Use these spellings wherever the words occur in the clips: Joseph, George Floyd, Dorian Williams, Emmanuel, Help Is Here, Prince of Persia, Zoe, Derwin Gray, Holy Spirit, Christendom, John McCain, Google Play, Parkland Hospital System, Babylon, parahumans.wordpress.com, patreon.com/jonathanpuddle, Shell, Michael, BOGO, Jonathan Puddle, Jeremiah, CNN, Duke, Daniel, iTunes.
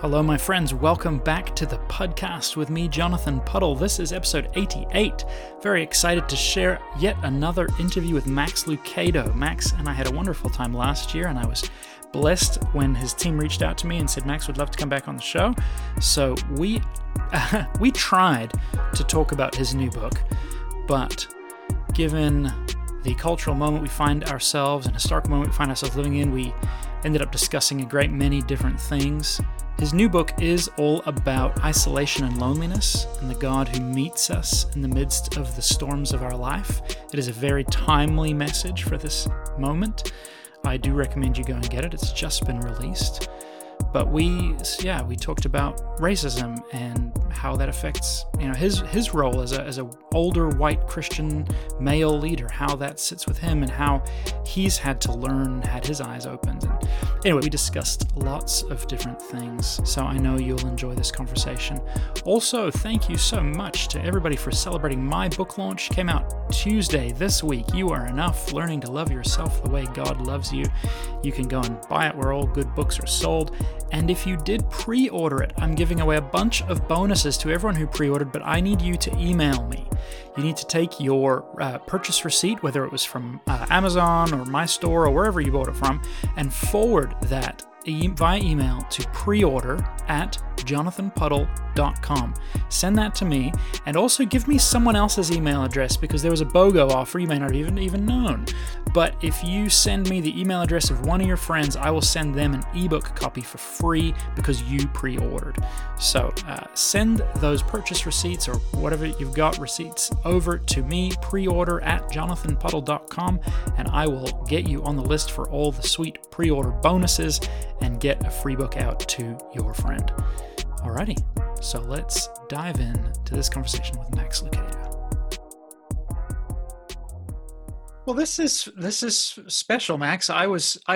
Hello, my friends. Welcome back to the podcast with me, Jonathan Puddle. This is episode 88. Very excited to share yet another interview with Max Lucado. Max and I had a wonderful time last year, and I was blessed when his team reached out to me and said Max would love to come back on the show. So we tried to talk about his new book, but given the cultural moment we find ourselves and historical moment we find ourselves living in, we ended up discussing a great many different things. His new book is all about isolation and loneliness and the God who meets us in the midst of the storms of our life. It is a very timely message for this moment. I do recommend you go and get it. It's just been released. But we talked about racism and how that affects, his role as a older white Christian male leader, how that sits with him and how he's had to learn, had his eyes opened. And anyway, we discussed lots of different things, so I know you'll enjoy this conversation. Also, thank you so much to everybody for celebrating my book launch. It came out Tuesday this week. You Are Enough: Learning to Love Yourself the Way God Loves You. You can go and buy it where all good books are sold. And if you did pre-order it, I'm giving away a bunch of bonuses to everyone who pre-ordered, but I need you to email me. You need to take your purchase receipt, whether it was from Amazon or my store or wherever you bought it from, and forward that via email to preorder@jonathanpuddle.com. Send that to me, and also give me someone else's email address, because there was a BOGO offer you may not have even known. But if you send me the email address of one of your friends, I will send them an ebook copy for free because you pre-ordered. So send those purchase receipts or whatever you've got receipts over to me, preorder@jonathanpuddle.com, and I will get you on the list for all the sweet pre-order bonuses and get a free book out to your friend. Alrighty, so let's dive in to this conversation with Max Lucado. Well, this is special, Max. I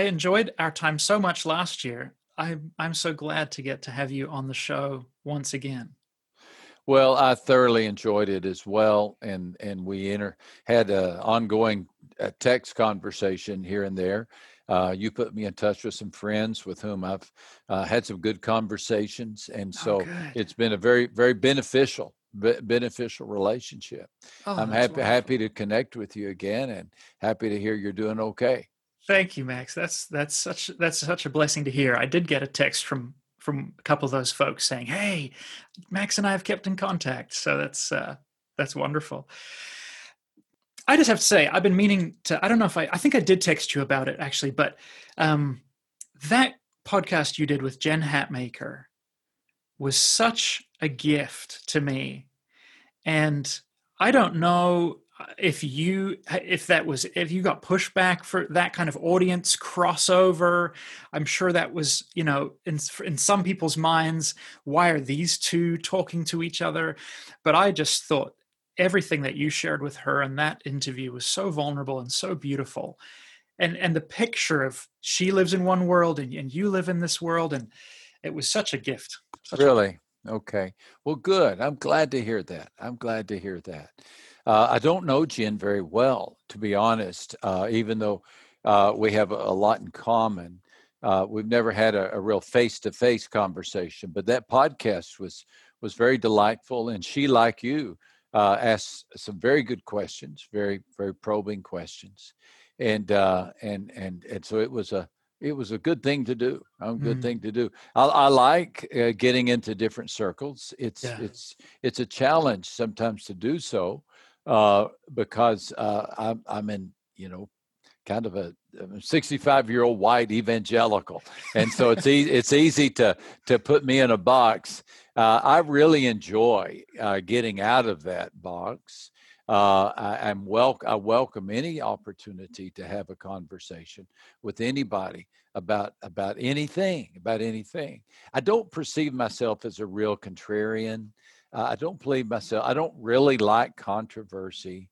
enjoyed our time so much last year. I'm so glad to get to have you on the show once again. Well, I thoroughly enjoyed it as well, and we had an ongoing text conversation here and there. You put me in touch with some friends with whom I've had some good conversations. And so it's been a very, very beneficial relationship. I'm happy to connect with you again and happy to hear you're doing okay. Thank you, Max. That's such a blessing to hear. I did get a text from a couple of those folks saying, hey, Max and I have kept in contact. So that's wonderful. I just have to say, I've been meaning to, I think I did text you about it actually, but that podcast you did with Jen Hatmaker was such a gift to me. And I don't know if you got pushback for that kind of audience crossover. I'm sure that was, in some people's minds, why are these two talking to each other? But I just thought, everything that you shared with her in that interview was so vulnerable and so beautiful. And the picture of she lives in one world and you live in this world. And it was such a gift. Really? Okay. Well, good. I'm glad to hear that. I don't know Jen very well, to be honest, even though we have a lot in common. We've never had a real face-to-face conversation, but that podcast was very delightful. And she, like you, asked some very good questions, very, very probing questions, and so it was a good thing to do. I like getting into different circles. It's a challenge sometimes to do so because I'm in kind of a 65-year-old white evangelical, and so it's easy to put me in a box. I really enjoy getting out of that box. I welcome any opportunity to have a conversation with anybody about anything. I don't perceive myself as a real contrarian. I don't really like controversy.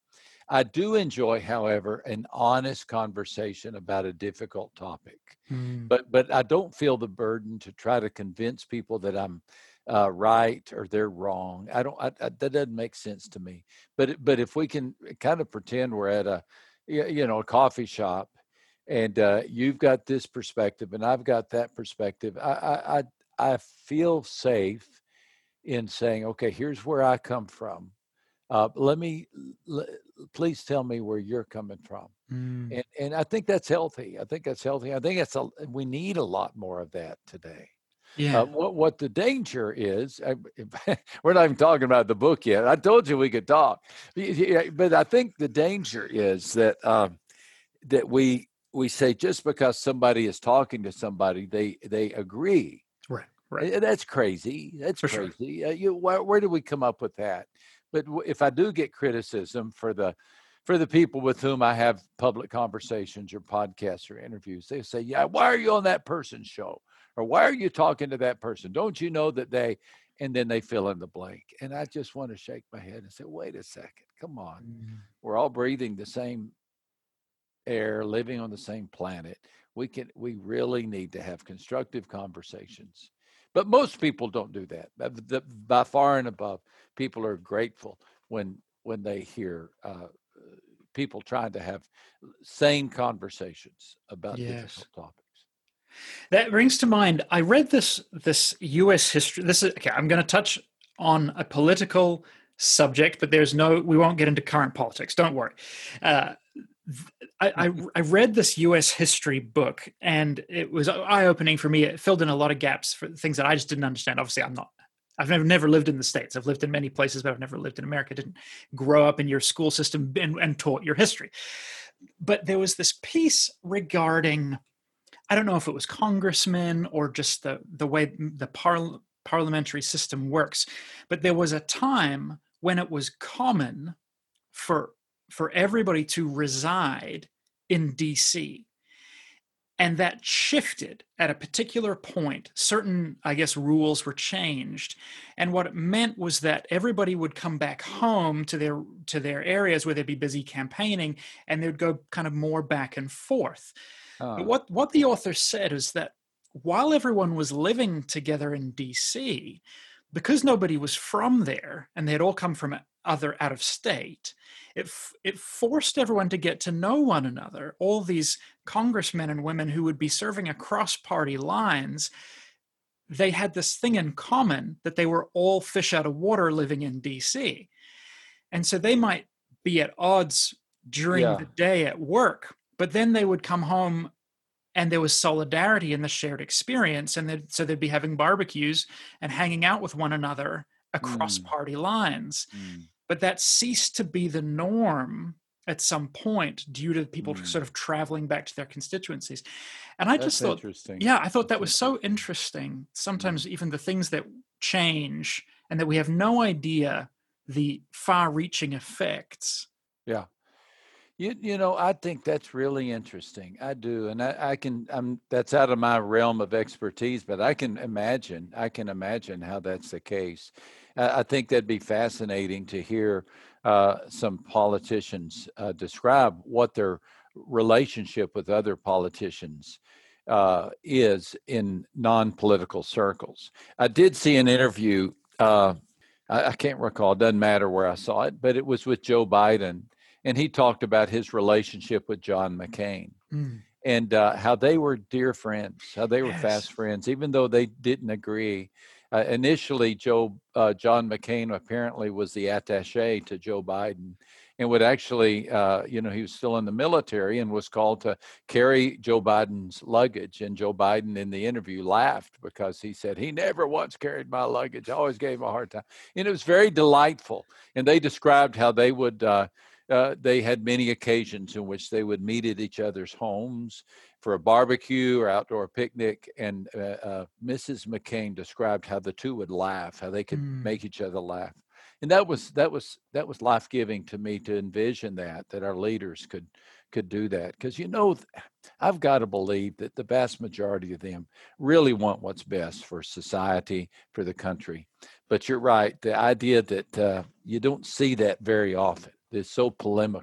I do enjoy, however, an honest conversation about a difficult topic, but I don't feel the burden to try to convince people that I'm right or they're wrong. That doesn't make sense to me. But if we can kind of pretend we're at a coffee shop, and you've got this perspective and I've got that perspective, I I I feel safe in saying, okay, here's where I come from. Please tell me where you're coming from. Mm. And I think that's healthy. I think that's we need a lot more of that today. Yeah. What the danger is, we're not even talking about the book yet. I told you we could talk, but I think the danger is that that we say just because somebody is talking to somebody, they agree. Right. That's crazy. That's crazy. Sure. Where do we come up with that? But if I do get criticism for the people with whom I have public conversations or podcasts or interviews, they say, yeah, why are you on that person's show? Or why are you talking to that person? Don't you know that they, and then they fill in the blank. And I just want to shake my head and say, wait a second, come on. Mm-hmm. We're all breathing the same air, living on the same planet. We really need to have constructive conversations. But most people don't do that. By far and above, people are grateful when they hear people trying to have sane conversations about difficult topics. That brings to mind, I read this U.S. history. I'm going to touch on a political subject, but we won't get into current politics. Don't worry. I read this U.S. history book, and it was eye-opening for me. It filled in a lot of gaps for things that I just didn't understand. Obviously, I've never lived in the States. I've lived in many places, but I've never lived in America. Didn't grow up in your school system and taught your history. But there was this piece regarding, I don't know if it was congressmen or just the way the parliamentary system works, but there was a time when it was common for everybody to reside in DC. And that shifted at a particular point. Certain, I guess, rules were changed. And what it meant was that everybody would come back home to their areas where they'd be busy campaigning, and they'd go kind of more back and forth. But what the author said is that while everyone was living together in DC, because nobody was from there and they'd all come from out of state, it forced everyone to get to know one another. All these congressmen and women who would be serving across party lines, they had this thing in common that they were all fish out of water living in DC. And so they might be at odds during the day at work, but then they would come home and there was solidarity in the shared experience. And so they'd be having barbecues and hanging out with one another across party lines. Mm. But that ceased to be the norm at some point due to people sort of traveling back to their constituencies. And I thought that was so interesting. Sometimes even the things that change and that we have no idea the far-reaching effects. Yeah. You know, I think that's really interesting. I do. And that's out of my realm of expertise, but I can imagine how that's the case. I think that'd be fascinating to hear some politicians describe what their relationship with other politicians is in non-political circles. I did see an interview. I can't recall. It doesn't matter where I saw it, but it was with Joe Biden. And he talked about his relationship with John McCain and how they were dear friends, how they were fast friends, even though they didn't agree. Initially, John McCain apparently was the attaché to Joe Biden and would actually, he was still in the military and was called to carry Joe Biden's luggage. And Joe Biden in the interview laughed because he said, he never once carried my luggage. I always gave him a hard time. And it was very delightful. And they described how they would... they had many occasions in which they would meet at each other's homes for a barbecue or outdoor picnic. And Mrs. McCain described how the two would laugh, how they could make each other laugh. And that was life-giving to me to envision that our leaders could do that. Because, I've got to believe that the vast majority of them really want what's best for society, for the country. But you're right, the idea that you don't see that very often. It's so polemic.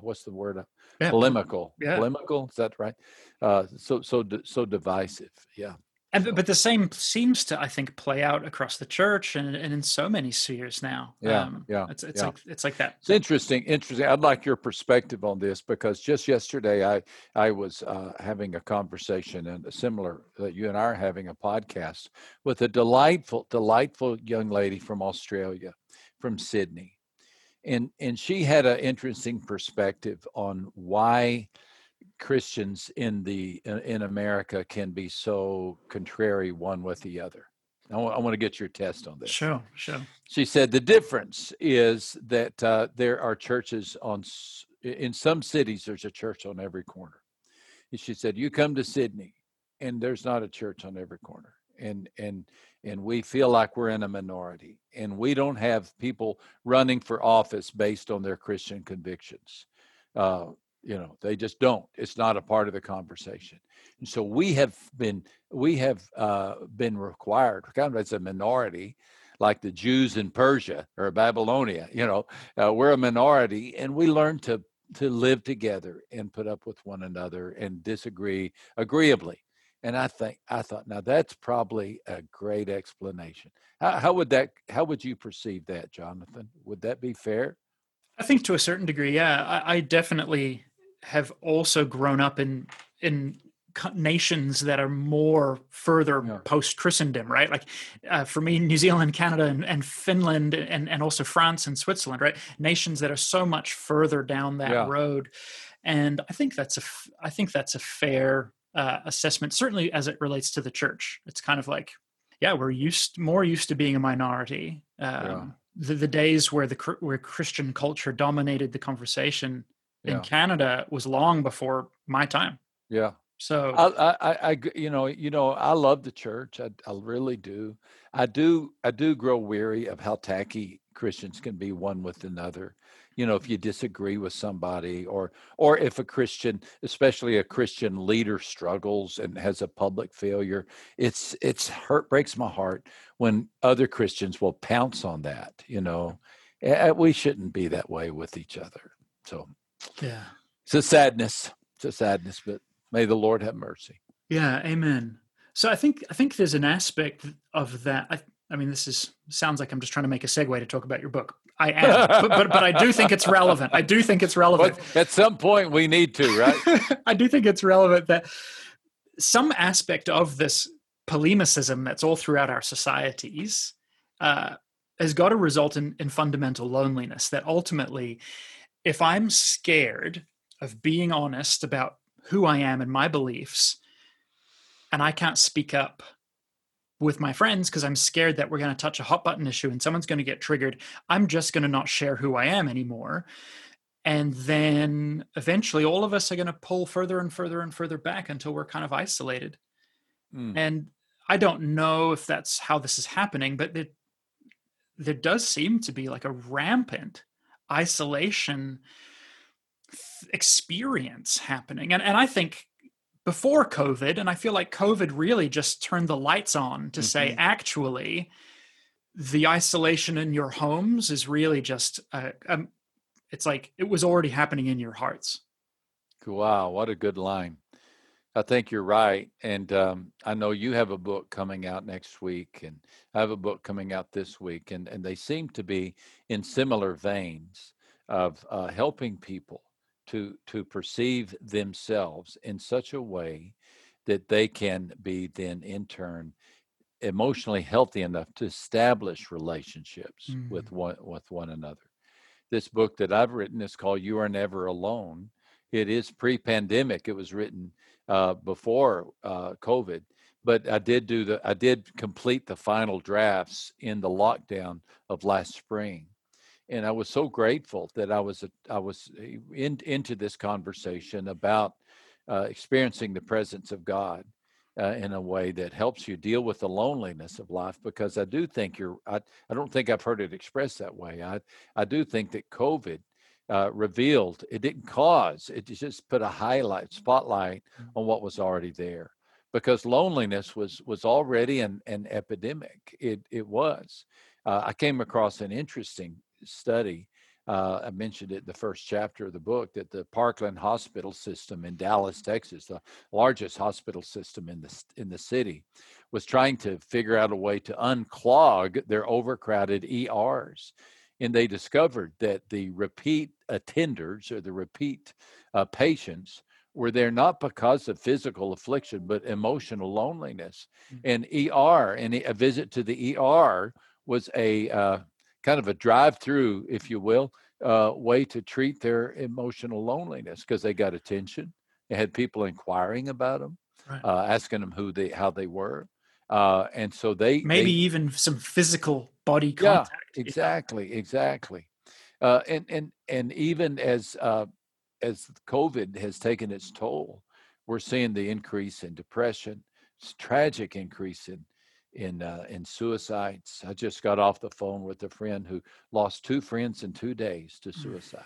What's the word? Polemical. Yeah. Polemical. Is that right? So divisive. Yeah. But the same seems to, I think, play out across the church and in so many spheres now. It's like that. It's interesting. I'd like your perspective on this, because just yesterday I was having a conversation, and similar that you and I are having, a podcast with a delightful young lady from Australia, from Sydney, and she had an interesting perspective on why Christians in America can be so contrary one with the other. I want to get your test on this. Sure. She said the difference is that there are churches in some cities. There's a church on every corner. And she said, you come to Sydney, and there's not a church on every corner, and we feel like we're in a minority, and we don't have people running for office based on their Christian convictions. They just don't. It's not a part of the conversation. And so we have been required, kind of as a minority, like the Jews in Persia or Babylonia, we're a minority, and we learn to live together and put up with one another and disagree agreeably. And I thought, now that's probably a great explanation. How would you perceive that, Jonathan? Would that be fair? I think to a certain degree, yeah. I definitely have also grown up in nations that are more further post-Christendom, right? Like for me, New Zealand, Canada, and Finland, and also France and Switzerland, right? Nations that are so much further down that road. And I think that's a fair assessment, certainly as it relates to the church. It's kind of like, we're more used to being a minority. The days where Christian culture dominated the conversation in Canada was long before my time. Yeah. So I love the church. I really do. I do grow weary of how tacky Christians can be one with another. If you disagree with somebody, or if a Christian, especially a Christian leader, struggles and has a public failure, breaks my heart when other Christians will pounce on that. We shouldn't be that way with each other. So it's a sadness. But may the Lord have mercy. Yeah, amen. So I think there's an aspect of that. I mean, sounds like I'm just trying to make a segue to talk about your book. I am, but I do think it's relevant. But at some point we need to, right? I do think it's relevant that some aspect of this polemicism that's all throughout our societies has got to result in fundamental loneliness, that ultimately, if I'm scared of being honest about who I am and my beliefs, and I can't speak up with my friends because I'm scared that we're going to touch a hot button issue and someone's going to get triggered, I'm just going to not share who I am anymore. And then eventually all of us are going to pull further and further and further back until we're kind of isolated. Mm. And I don't know if that's how this is happening, but there does seem to be like a rampant isolation experience happening. And I think before COVID, and I feel like COVID really just turned the lights on to say, actually, the isolation in your homes is really just, it's like it was already happening in your hearts. Wow, what a good line. I think you're right. And I know you have a book coming out next week, and I have a book coming out this week, and they seem to be in similar veins of helping people to perceive themselves in such a way that they can be then in turn emotionally healthy enough to establish relationships with one another. This book that I've written is called You Are Never Alone. It is pre-pandemic. It was written before COVID, but I did complete the final drafts in the lockdown of last spring. And I was so grateful that I was into this conversation about experiencing the presence of God in a way that helps you deal with the loneliness of life. Because I do think I don't think I've heard it expressed that way. I do think that COVID revealed, it didn't cause, it just put a spotlight on what was already there. Because loneliness was already an epidemic. It was. I came across an interesting study. I mentioned it in the first chapter of the book, that the Parkland Hospital System in Dallas, Texas, the largest hospital system in the city, was trying to figure out a way to unclog their overcrowded ERs. And they discovered that the repeat attenders or the repeat patients were there not because of physical affliction, but emotional loneliness. And a visit to the ER was a kind of a drive-through, if you will, way to treat their emotional loneliness because they got attention. They had people inquiring about them, asking them how they were. And so they even some physical body contact. Yeah, exactly. And even as COVID has taken its toll, we're seeing the increase in depression. It's a tragic increase in suicides. I just got off the phone with a friend who lost two friends in 2 days to suicide.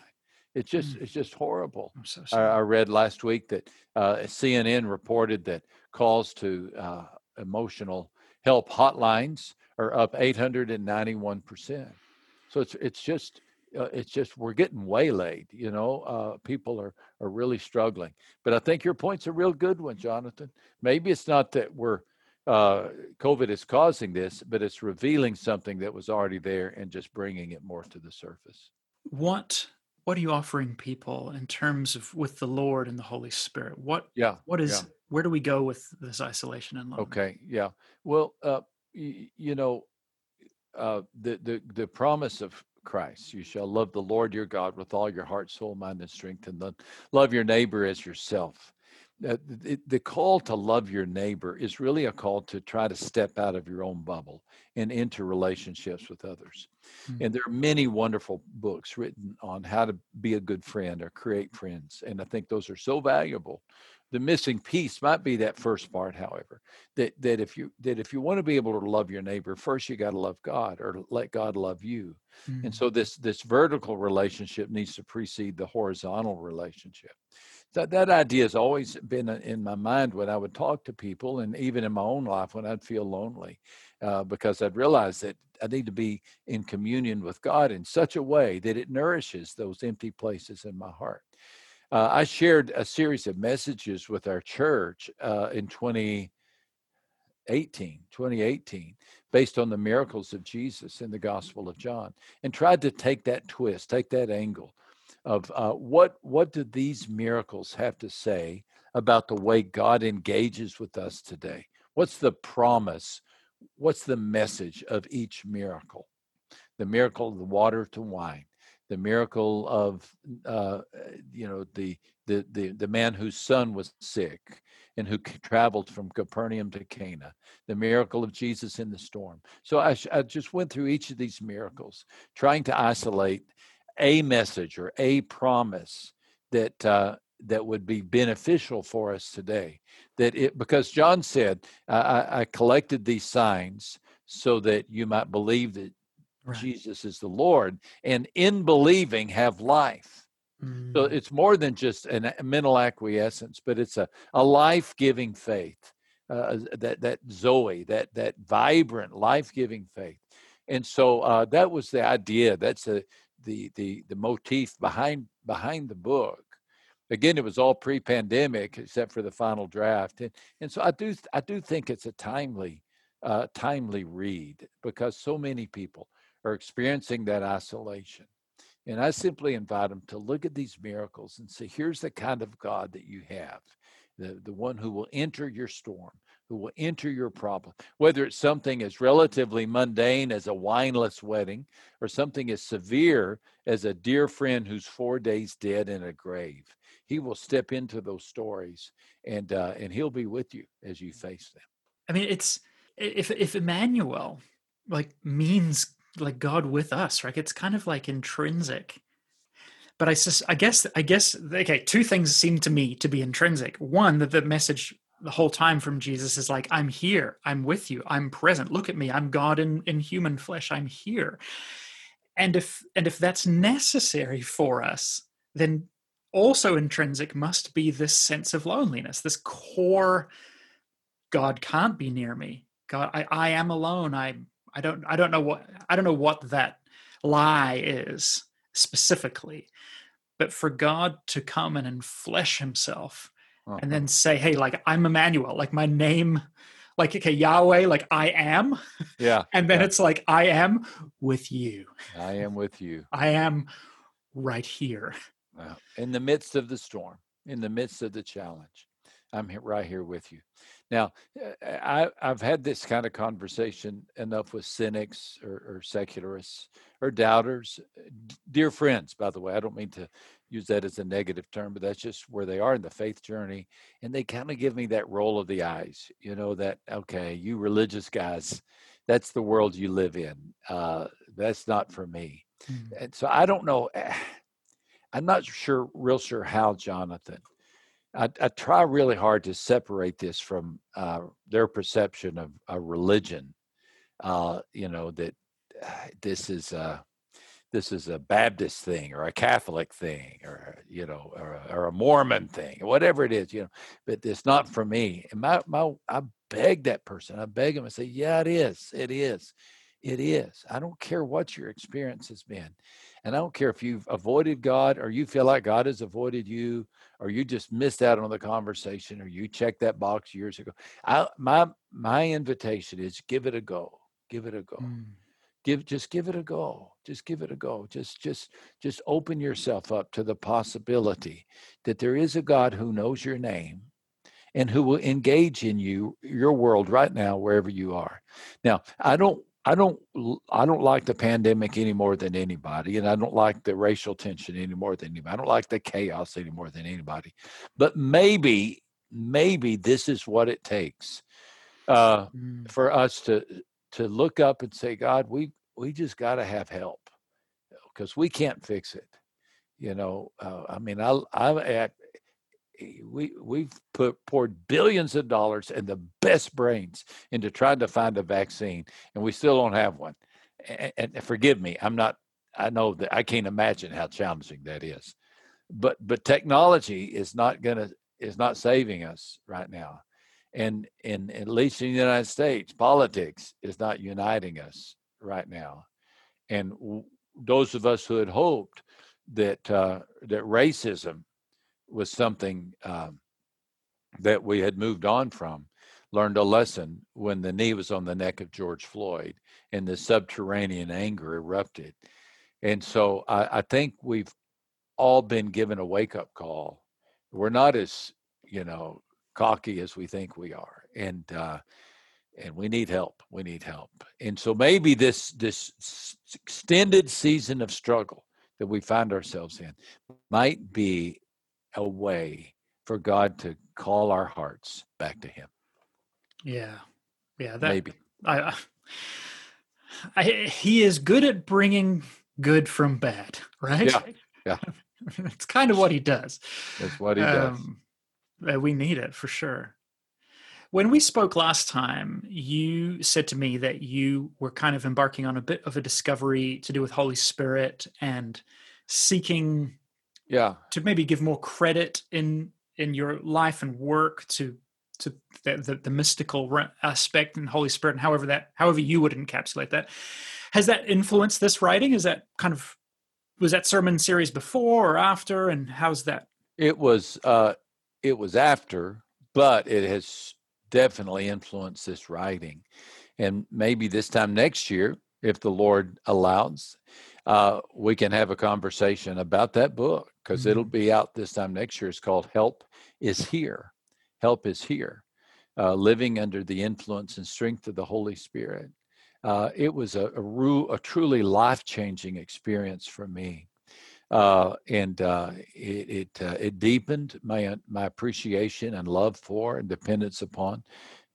It's just horrible. I'm so sorry. I read last week that CNN reported that calls to emotional help hotlines are up 891%. So it's just we're getting waylaid, you know. People are really struggling. But I think your point's a real good one, Jonathan. Maybe it's not that we're COVID is causing this, but it's revealing something that was already there and just bringing it more to the surface. What are you offering people in terms of with the Lord and the Holy Spirit? Where do we go with this isolation and love? Okay, yeah. Well, the promise of Christ, you shall love the Lord your God with all your heart, soul, mind, and strength, and love your neighbor as yourself. The call to love your neighbor is really a call to try to step out of your own bubble and into relationships with others. Mm-hmm. And there are many wonderful books written on how to be a good friend or create friends. And I think those are so valuable. The missing piece might be that first part, however, that if you want to be able to love your neighbor, first you got to love God or let God love you. Mm-hmm. And so this vertical relationship needs to precede the horizontal relationship. That idea has always been in my mind when I would talk to people and even in my own life when I'd feel lonely, because I'd realize that I need to be in communion with God in such a way that it nourishes those empty places in my heart. I shared a series of messages with our church in 2018, based on the miracles of Jesus in the Gospel of John, and tried to take that twist, take that angle of what do these miracles have to say about the way God engages with us today? What's the promise? What's the message of each miracle? The miracle of the water to wine, the miracle of the man whose son was sick and who traveled from Capernaum to Cana, the miracle of Jesus in the storm. So I just went through each of these miracles, trying to isolate a message or a promise that would be beneficial for us today. Because John said, I collected these signs so that you might believe that Jesus is the Lord, and in believing have life. Mm. So it's more than just a mental acquiescence, but it's a life-giving faith, that Zoe, that vibrant life-giving faith. And so that was the idea. That's the motif behind the book. Again, it was all pre-pandemic except for the final draft, and so I do think it's a timely read because so many people are experiencing that isolation, and I simply invite them to look at these miracles and say, "Here's the kind of God that you have, the one who will enter your storm, who will enter your problem, whether it's something as relatively mundane as a wineless wedding or something as severe as a dear friend who's 4 days dead in a grave. He will step into those stories and he'll be with you as you face them." I mean, it's if Emmanuel means like God with us, right? It's kind of like intrinsic. But I guess okay, two things seem to me to be intrinsic. One, that the message the whole time from Jesus is like, I'm here, I'm with you, I'm present. Look at me, I'm God in human flesh, I'm here. And if that's necessary for us, then also intrinsic must be this sense of loneliness, this core, God can't be near me. God, I am alone. I don't know what that lie is specifically, but for God to come and enflesh himself and then say, hey, I'm Emmanuel, my name like, okay, Yahweh, like I am. Yeah. And then it's like, I am with you. I am with you. I am right here. Wow. In the midst of the storm, in the midst of the challenge, I'm right here with you. Now, I've had this kind of conversation enough with cynics or secularists or doubters. Dear friends, by the way, I don't mean to use that as a negative term, but that's just where they are in the faith journey. And they kind of give me that roll of the eyes, you know, that, okay, you religious guys, that's the world you live in. That's not for me. Mm-hmm. And so I don't know. I'm not real sure how, Jonathan. I try really hard to separate this from their perception of a religion, you know, that this is a Baptist thing or a Catholic thing or, you know, or a Mormon thing, whatever it is, you know, but it's not for me. And I beg that person. I beg them and say, yeah, it is. It is. It is. I don't care what your experience has been. And I don't care if you've avoided God or you feel like God has avoided you or you just missed out on the conversation or you checked that box years ago. My invitation is give it a go. Give it a go. Mm. Give it a go. Just give it a go. Just open yourself up to the possibility that there is a God who knows your name and who will engage in you, your world right now, wherever you are. Now, I don't like the pandemic any more than anybody, and I don't like the racial tension any more than anybody. I don't like the chaos any more than anybody. But maybe this is what it takes for us to look up and say, God, we just got to have help because we can't fix it. You know, I mean, we've poured billions of dollars and the best brains into trying to find a vaccine, and we still don't have one. And forgive me, I know that I can't imagine how challenging that is. But technology is not saving us right now, and at least in the United States, politics is not uniting us right now. And those of us who had hoped that racism was something that we had moved on from, learned a lesson when the knee was on the neck of George Floyd and the subterranean anger erupted. And so I think we've all been given a wake-up call. We're not as, you know, cocky as we think we are. And we need help. We need help. And so maybe this extended season of struggle that we find ourselves in might be a way for God to call our hearts back to Him. Yeah. That, maybe. He is good at bringing good from bad, right? Yeah. It's kind of what He does. That's what He does. We need it for sure. When we spoke last time, you said to me that you were kind of embarking on a bit of a discovery to do with Holy Spirit and seeking. Yeah, to maybe give more credit in your life and work to the mystical aspect and Holy Spirit, and however you would encapsulate that. Has that influenced this writing? Is that kind of, was that sermon series before or after? And how's that? It was after, but it has definitely influenced this writing, and maybe this time next year, if the Lord allows, we can have a conversation about that book because it'll be out this time next year. It's called Help Is Here. Help Is Here. Living under the influence and strength of the Holy Spirit. It was a truly life-changing experience for me. It deepened my appreciation and love for and dependence upon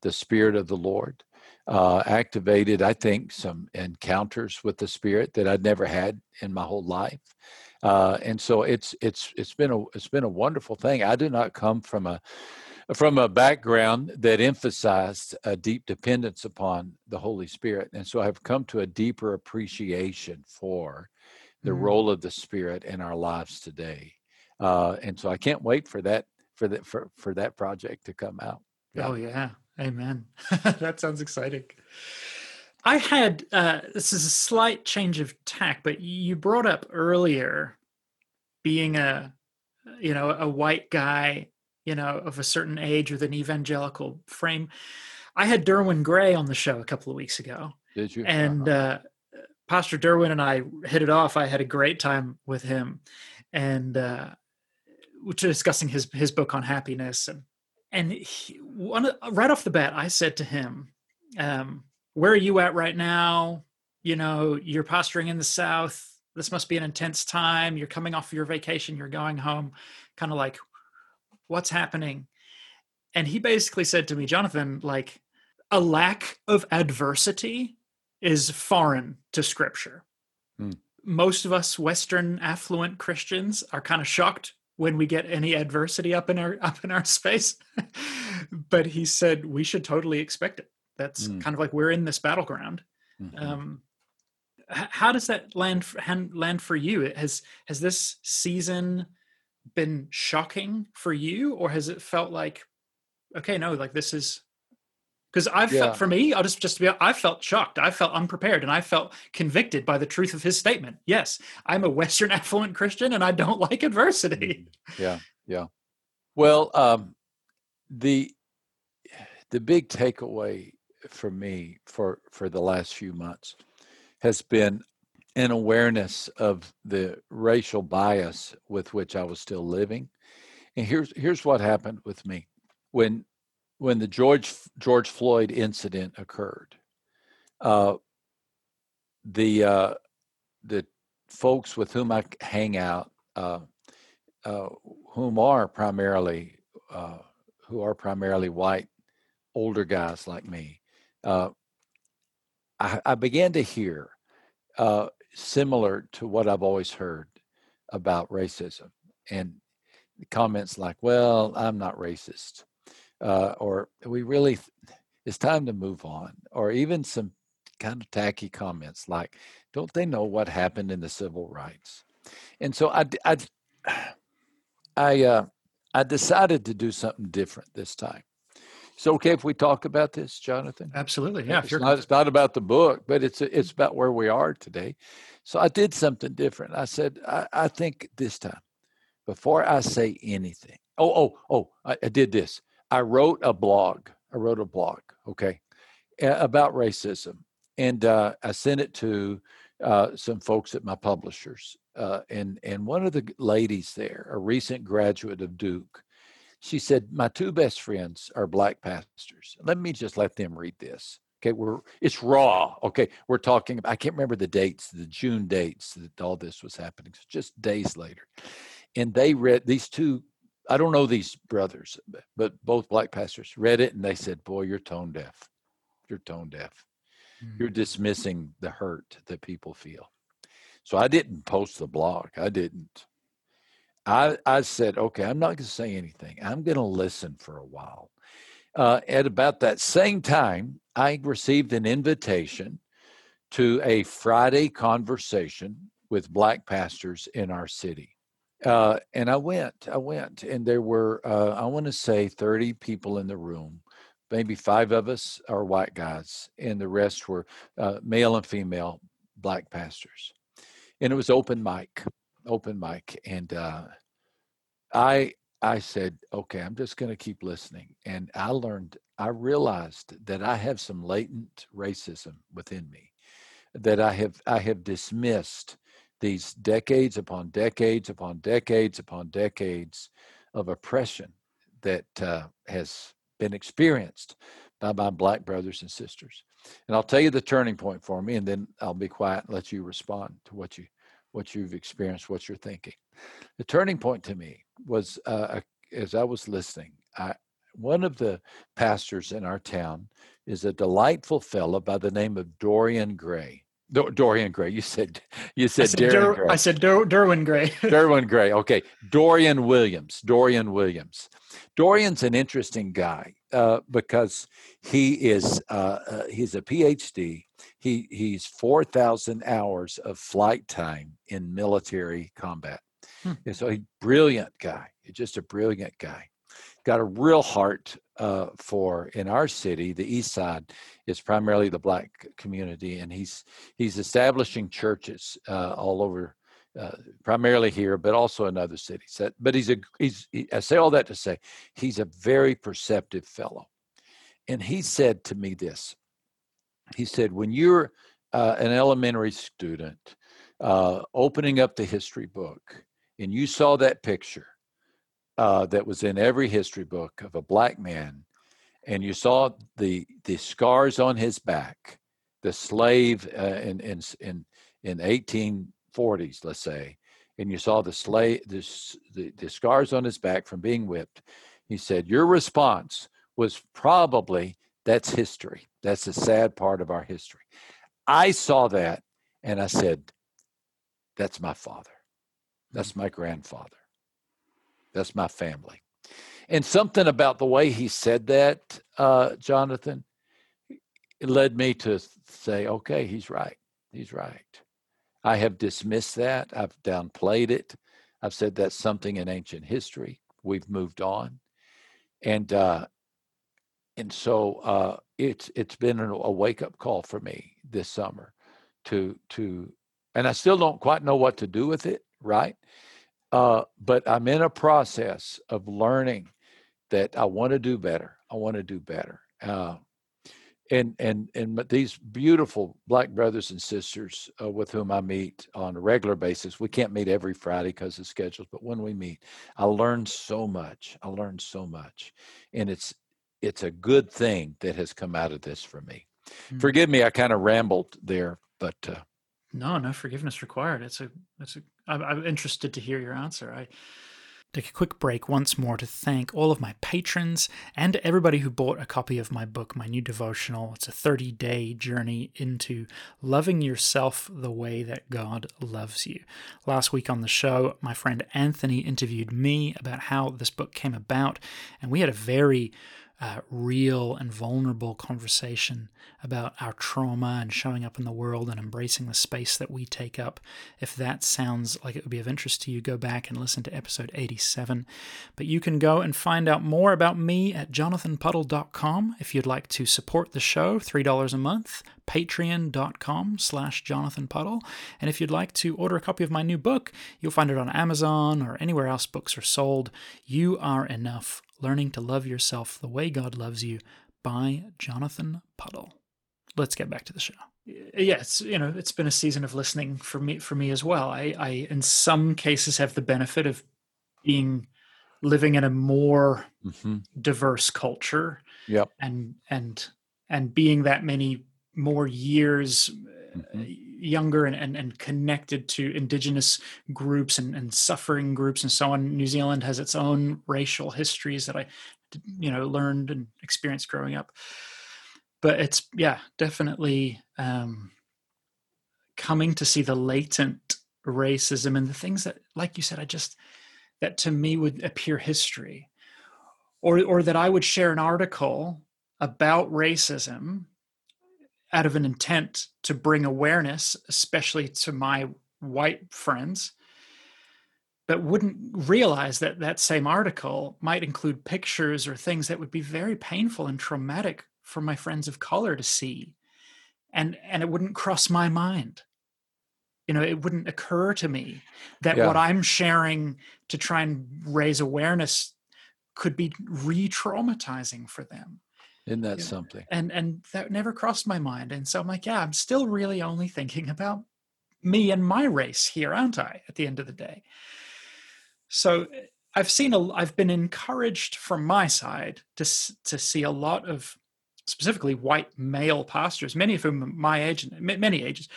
the Spirit of the Lord. Activated, I think, some encounters with the Spirit that I'd never had in my whole life, and so it's been a wonderful thing. I do not come from a background that emphasized a deep dependence upon the Holy Spirit, and so I've come to a deeper appreciation for the role of the Spirit in our lives today, and so I can't wait for that project to come out. Yeah. Oh yeah. Amen. That sounds exciting. I had, this is a slight change of tack, but you brought up earlier being a white guy, you know, of a certain age with an evangelical frame. I had Derwin Gray on the show a couple of weeks ago. Did you? And Pastor Derwin and I hit it off. I had a great time with him, and discussing his book on happiness. And he, right off the bat, I said to him, where are you at right now? You know, you're pastoring in the South. This must be an intense time. You're coming off your vacation. You're going home. Kind of like, what's happening? And he basically said to me, Jonathan, like, a lack of adversity is foreign to Scripture. Mm. Most of us Western affluent Christians are kind of shocked when we get any adversity up in our space. But he said we should totally expect it. That's kind of like we're in this battleground. Mm-hmm. How does that land for you? Has this season been shocking for you, or has it felt like, okay, no, like this is, because I felt shocked. I felt unprepared, and I felt convicted by the truth of his statement. Yes, I'm a Western affluent Christian, and I don't like adversity. Yeah, yeah. Well, the big takeaway for me for the last few months has been an awareness of the racial bias with which I was still living. And here's what happened with me when the George Floyd incident occurred, the folks with whom I hang out, who are primarily white, older guys like me, I began to hear similar to what I've always heard about racism, and comments like, "Well, I'm not racist." Or we really, it's time to move on, or even some kind of tacky comments like, don't they know what happened in the civil rights? And so I decided to do something different this time. So, okay, if we talk about this, Jonathan? Absolutely, yeah. It's not about the book, but it's about where we are today. So I did something different. I said, I think this time, before I say anything, I did this. I wrote a blog, okay, about racism. And I sent it to some folks at my publishers. And one of the ladies there, a recent graduate of Duke, she said, my two best friends are black pastors. Let me just let them read this. Okay, it's raw. Okay, we're talking, I can't remember the dates, the June dates that all this was happening. So just days later. And they read these two, I don't know these brothers, but both black pastors read it, and they said, boy, you're tone deaf. You're tone deaf. Mm-hmm. You're dismissing the hurt that people feel. So I didn't post the blog. I didn't. I said, okay, I'm not going to say anything. I'm going to listen for a while. At about that same time, I received an invitation to a Friday conversation with black pastors in our city. And I went, and there were, I want to say 30 people in the room, maybe 5 of us are white guys, and the rest were male and female black pastors. And it was open mic. And I said, okay, I'm just going to keep listening. And I realized that I have some latent racism within me, that I have dismissed these decades upon decades upon decades upon decades of oppression that has been experienced by my black brothers and sisters. And I'll tell you the turning point for me, and then I'll be quiet and let you respond to what you've experienced, what you're thinking. The turning point to me was, as I was listening, one of the pastors in our town is a delightful fellow by the name of Dorian Gray. Dorian Gray. You said Derwin Gray. I said Derwin Gray. Derwin Gray. Okay. Dorian Williams. Dorian's an interesting guy because he's a PhD. He's 4,000 hours of flight time in military combat. And so he's a brilliant guy. He's just a brilliant guy. Got a real heart for, in our city, the East Side is primarily the black community, and he's establishing churches all over, primarily here, but also in other cities. But I say all that to say, he's a very perceptive fellow. And he said to me this. He said, when you're an elementary student opening up the history book and you saw that picture that was in every history book of a black man, and you saw the scars on his back, the slave in 1840s, let's say, and you saw the slave, the scars on his back from being whipped, he said, your response was probably, that's history. That's the sad part of our history. I saw that and I said, that's my father. That's my grandfather. That's my family. And something about the way he said that, Jonathan, it led me to say, okay, he's right. He's right. I have dismissed that. I've downplayed it. I've said that's something in ancient history. We've moved on. And so it's been a wake-up call for me this summer to, and I still don't quite know what to do with it, right? But I'm in a process of learning that I want to do better. I want to do better. And these beautiful black brothers and sisters with whom I meet on a regular basis, we can't meet every Friday because of schedules, but when we meet, I learn so much. I learn so much. And it's a good thing that has come out of this for me. Mm-hmm. Forgive me, I kind of rambled there, but no forgiveness required. I'm interested to hear your answer. I take a quick break once more to thank all of my patrons and everybody who bought a copy of my book, my new devotional. It's a 30-day journey into loving yourself the way that God loves you. Last week on the show, my friend Anthony interviewed me about how this book came about, and we had a very real and vulnerable conversation about our trauma and showing up in the world and embracing the space that we take up. If that sounds like it would be of interest to you, go back and listen to episode 87. But you can go and find out more about me at jonathanpuddle.com if you'd like to support the show, $3 a month, patreon.com/jonathanpuddle. And if you'd like to order a copy of my new book, you'll find it on Amazon or anywhere else books are sold. You Are Enough: Learning to Love Yourself the Way God Loves You by Jonathan Puddle. Let's get back to the show. Yes, it's been a season of listening for me as well. I in some cases have the benefit of living in a more diverse culture. Yep. And being that many more years younger and connected to indigenous groups and suffering groups and so on. New Zealand has its own racial histories that I, learned and experienced growing up. But it's, definitely coming to see the latent racism and the things that, like you said, that to me would appear history, or that I would share an article about racism out of an intent to bring awareness, especially to my white friends, but wouldn't realize that that same article might include pictures or things that would be very painful and traumatic for my friends of color to see. And it wouldn't cross my mind. It wouldn't occur to me that what I'm sharing to try and raise awareness could be re-traumatizing for them. Isn't that something? And that never crossed my mind. And so I'm like, I'm still really only thinking about me and my race here, aren't I, at the end of the day? So I've been encouraged from my side to see a lot of specifically white male pastors, many of whom my age, many ages,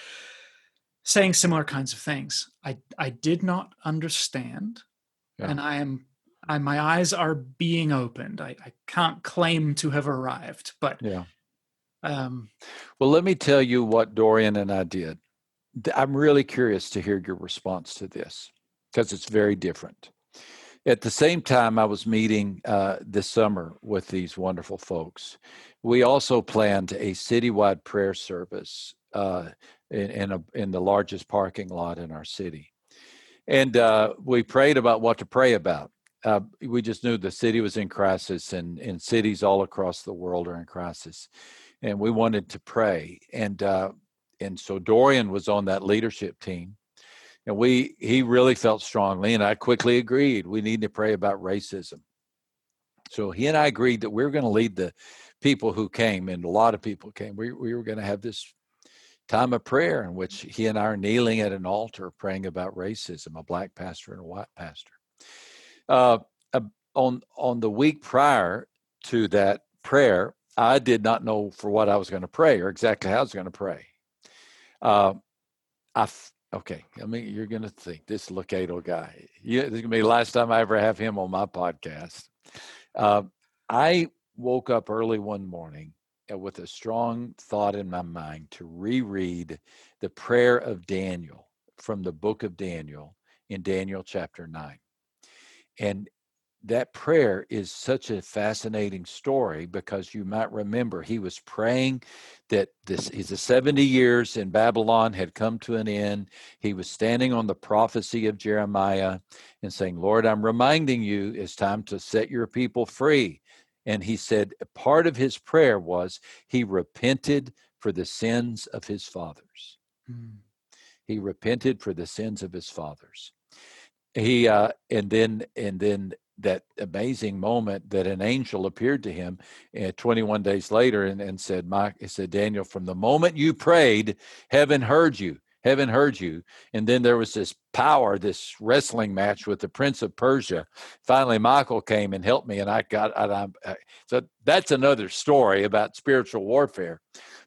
saying similar kinds of things. I did not understand, and my eyes are being opened. I can't claim to have arrived, but well, let me tell you what Dorian and I did. I'm really curious to hear your response to this because it's very different. At the same time, I was meeting this summer with these wonderful folks. We also planned a citywide prayer service in the largest parking lot in our city, and we prayed about what to pray about. We just knew the city was in crisis, and cities all across the world are in crisis, and we wanted to pray. And so Dorian was on that leadership team, and he really felt strongly, and I quickly agreed, we need to pray about racism. So he and I agreed that we were going to lead the people who came, and a lot of people came. We were going to have this time of prayer in which he and I are kneeling at an altar praying about racism, a black pastor and a white pastor. On the week prior to that prayer, I did not know for what I was going to pray or exactly how I was going to pray. You're going to think this Lucado guy, this is going to be the last time I ever have him on my podcast. I woke up early one morning with a strong thought in my mind to reread the prayer of Daniel from the book of Daniel in Daniel chapter 9. And that prayer is such a fascinating story because you might remember he was praying that the 70 years in Babylon had come to an end. He was standing on the prophecy of Jeremiah and saying, Lord, I'm reminding you it's time to set your people free. And he said part of his prayer was he repented for the sins of his fathers. Mm. He repented for the sins of his fathers. He and then that amazing moment that an angel appeared to him 21 days later and said, Daniel, from the moment you prayed, heaven heard you. And then there was this wrestling match with the Prince of Persia. Finally, Michael came and helped me, and so that's another story about spiritual warfare.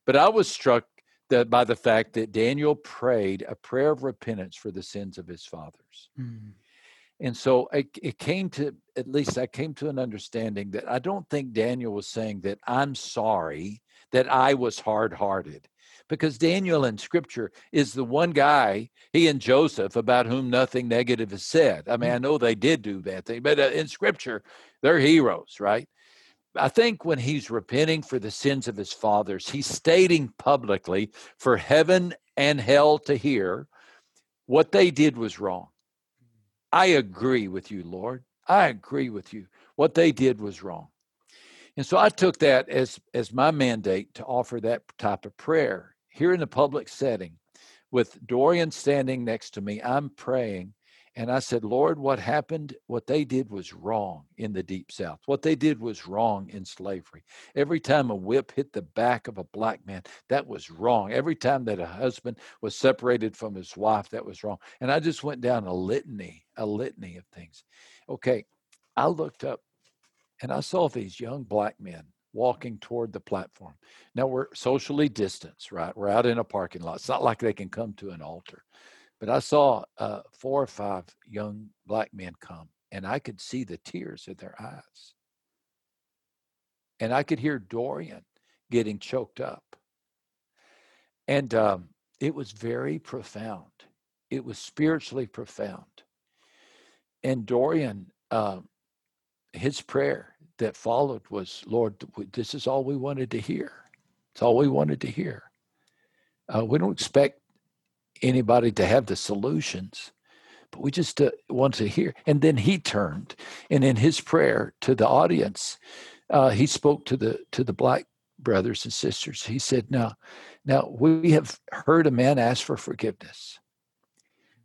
But I was struck by the fact that Daniel prayed a prayer of repentance for the sins of his fathers. Mm. And so I came to an understanding that I don't think Daniel was saying that I'm sorry that I was hard-hearted, because Daniel in Scripture is the one guy, he and Joseph, about whom nothing negative is said. I mean, I know they did do bad things, but in Scripture, they're heroes, right? I think when he's repenting for the sins of his fathers, he's stating publicly for heaven and hell to hear what they did was wrong. I agree with you, Lord. I agree with you. What they did was wrong. And so I took that as my mandate to offer that type of prayer here in the public setting with Dorian standing next to me. I'm praying. And I said, Lord, what happened, what they did was wrong in the Deep South. What they did was wrong in slavery. Every time a whip hit the back of a black man, that was wrong. Every time that a husband was separated from his wife, that was wrong. And I just went down a litany of things. Okay, I looked up and I saw these young black men walking toward the platform. Now we're socially distanced, right? We're out in a parking lot. It's not like they can come to an altar. But I saw 4 or 5 young black men come, and I could see the tears in their eyes. And I could hear Dorian getting choked up. And it was very profound. It was spiritually profound. And Dorian, his prayer that followed was, Lord, this is all we wanted to hear. It's all we wanted to hear. We don't expect anybody to have the solutions, but we just want to hear. And then he turned, and in his prayer to the audience, he spoke to the black brothers and sisters. He said, now we have heard a man ask for forgiveness.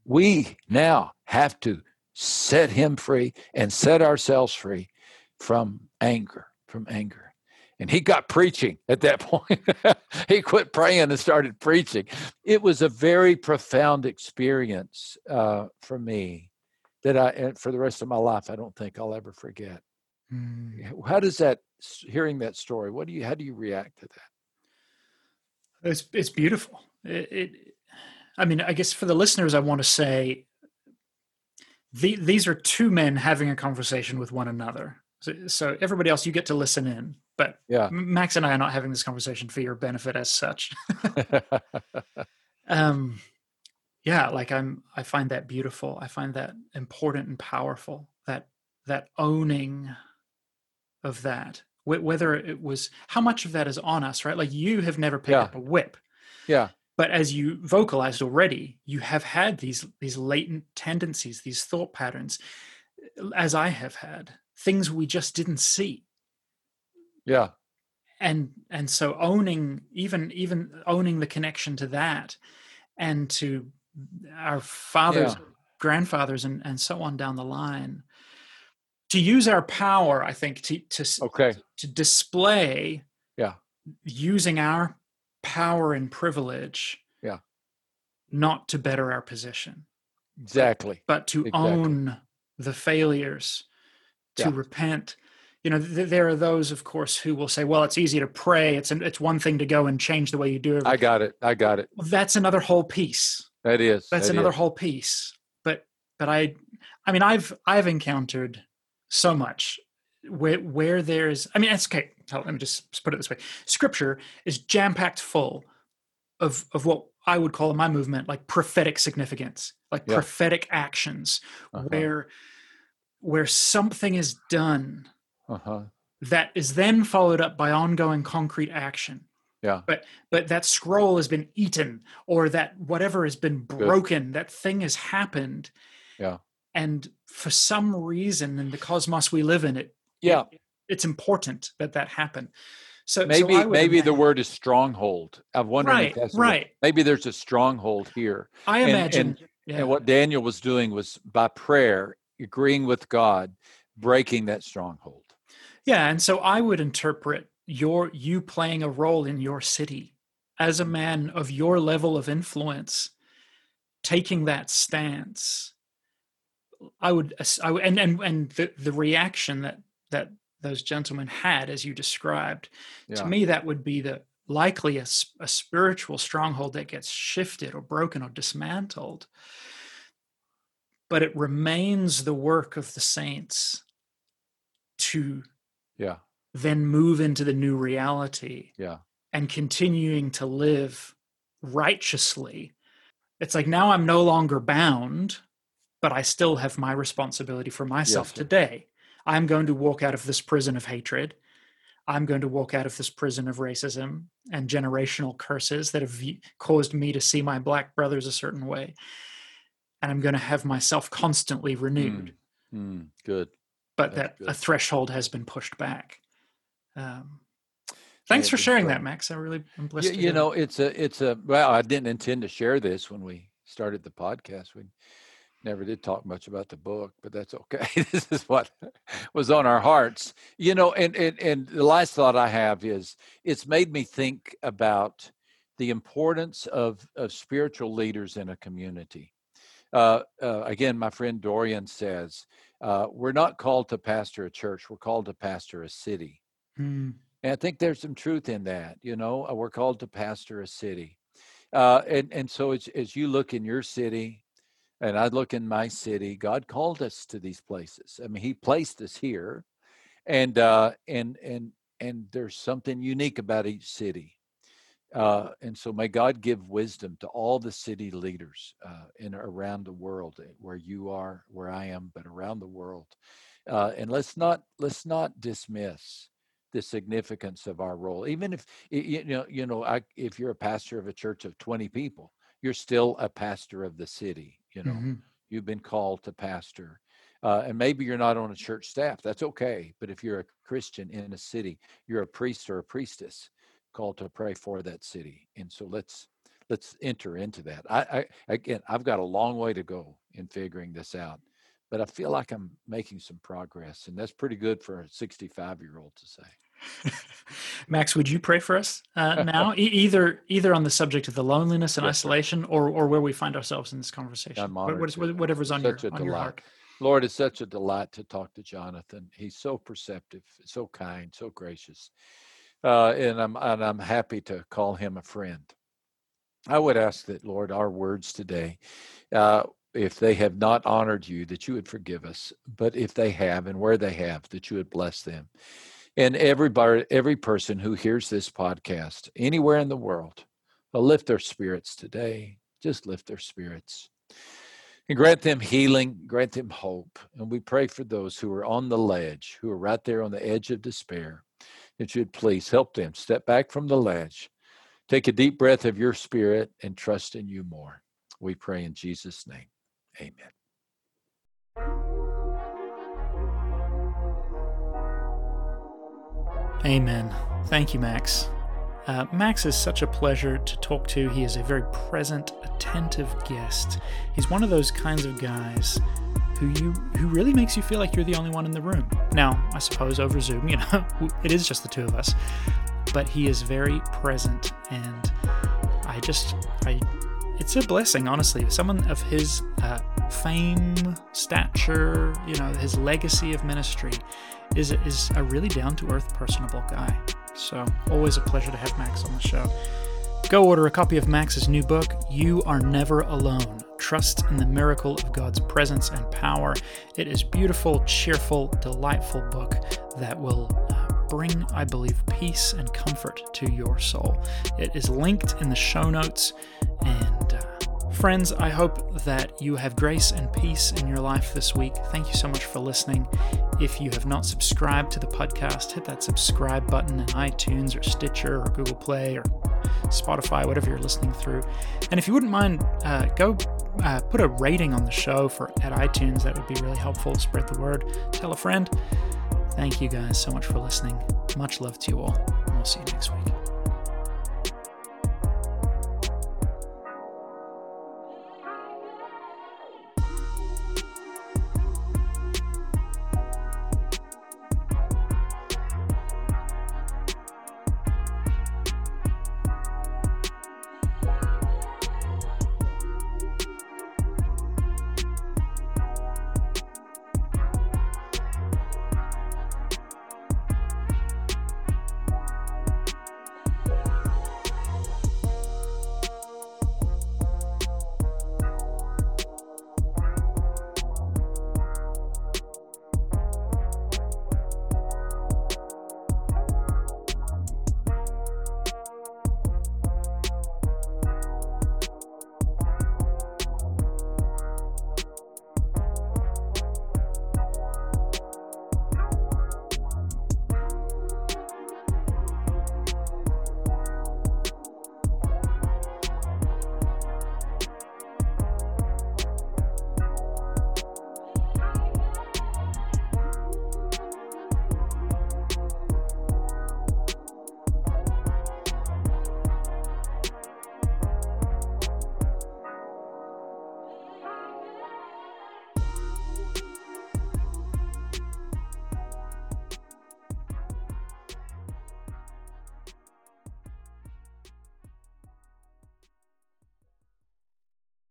We now have to set him free and set ourselves free from anger. And he got preaching at that point. He quit praying and started preaching. It was a very profound experience for me that and for the rest of my life, I don't think I'll ever forget. Mm. How does that, hearing that story, how do you react to that? It's beautiful. I guess for the listeners, I want to say these are two men having a conversation with one another. So everybody else, you get to listen in. But yeah. Max and I are not having this conversation for your benefit as such. I find that beautiful. I find that important and powerful, that owning of that, whether it was, how much of that is on us, right? Like you have never picked up a whip. Yeah. But as you vocalized already, you have had these latent tendencies, these thought patterns, as I have had, things we just didn't see. Yeah. And so owning, even owning the connection to that and to our fathers, grandfathers, and so on down the line, to use our power, I think, to display, using our power and privilege, not to better our position, but to own the failures, to repent. You know, there are those, of course, who will say, well, it's easy to pray. It's one thing to go and change the way you do everything. I got it. Well, that's another whole piece. That is another whole piece. But I mean, I've encountered so much where there's, I mean, it's okay. Let me just put it this way. Scripture is jam-packed full of what I would call in my movement, like prophetic significance, like prophetic actions where something is done that is then followed up by ongoing concrete action. Yeah. But that scroll has been eaten, or that whatever has been broken, that thing has happened. Yeah. And for some reason in the cosmos we live in, it's important that happen. So maybe the word is stronghold. I've wondered if that's maybe there's a stronghold here. I imagine and what Daniel was doing was by prayer, agreeing with God, breaking that stronghold. Yeah, and so I would interpret you playing a role in your city as a man of your level of influence, taking that stance. I would and the reaction that those gentlemen had, as you described, to me, that would be likely a spiritual stronghold that gets shifted or broken or dismantled. But it remains the work of the saints to then move into the new reality and continuing to live righteously. It's like, now I'm no longer bound, but I still have my responsibility for myself today. I'm going to walk out of this prison of hatred. I'm going to walk out of this prison of racism and generational curses that have caused me to see my black brothers a certain way. And I'm going to have myself constantly renewed. Good. But That's good. A threshold has been pushed back. Thanks for sharing that, Max. I really am blessed. You know, it's a. Well, I didn't intend to share this when we started the podcast. We never did talk much about the book, but that's okay. This is what was on our hearts. You know, and the last thought I have is, it's made me think about the importance of spiritual leaders in a community. Again, my friend Dorian says, we're not called to pastor a church. We're called to pastor a city. And I think there's some truth in that. You know, we're called to pastor a city. And so as you look in your city, and I look in my city, God called us to these places. I mean, He placed us here, and there's something unique about each city. And so may God give wisdom to all the city leaders around the world, where you are, where I am, but around the world. And let's not dismiss the significance of our role. Even if if you're a pastor of a church of 20 people, you're still a pastor of the city. You know, you've been called to pastor. And maybe you're not on a church staff. That's okay. But if you're a Christian in a city, you're a priest or a priestess, called to pray for that city. And so let's enter into that. I've got a long way to go in figuring this out, but I feel like I'm making some progress, and that's pretty good for a 65-year-old to say. Max, would you pray for us now, either on the subject of the loneliness and isolation, or where we find ourselves in this conversation? Whatever's on your heart. Lord, it's such a delight to talk to Jonathan. He's so perceptive, so kind, so gracious. And I'm happy to call him a friend. I would ask that, Lord, our words today, if they have not honored you, that you would forgive us. But if they have, and where they have, that you would bless them. And every person who hears this podcast anywhere in the world, lift their spirits today. Just lift their spirits. And grant them healing, grant them hope. And we pray for those who are on the ledge, who are right there on the edge of despair, that you'd please help them step back from the ledge, take a deep breath of your spirit, and trust in you more. We pray in Jesus' name. Amen. Amen. Thank you, Max. Max is such a pleasure to talk to. He is a very present, attentive guest. He's one of those kinds of guys who really makes you feel like you're the only one in the room. Now, I suppose over Zoom, it is just the two of us, but he is very present, and it's a blessing, honestly. Someone of his fame, stature, his legacy of ministry is a really down-to-earth, personable guy. So always a pleasure to have Max on the show. Go order a copy of Max's new book, You Are Never Alone: Trust in the Miracle of God's Presence and Power. It is a beautiful, cheerful, delightful book that will bring, I believe, peace and comfort to your soul. It is linked in the show notes. And friends, I hope that you have grace and peace in your life this week. Thank you so much for listening. If you have not subscribed to the podcast, hit that subscribe button in iTunes or Stitcher or Google Play or Spotify, whatever you're listening through. And if you wouldn't mind, go put a rating on the show at iTunes. That would be really helpful. Spread the word. Tell a friend. Thank you guys so much for listening. Much love to you all. And we'll see you next week.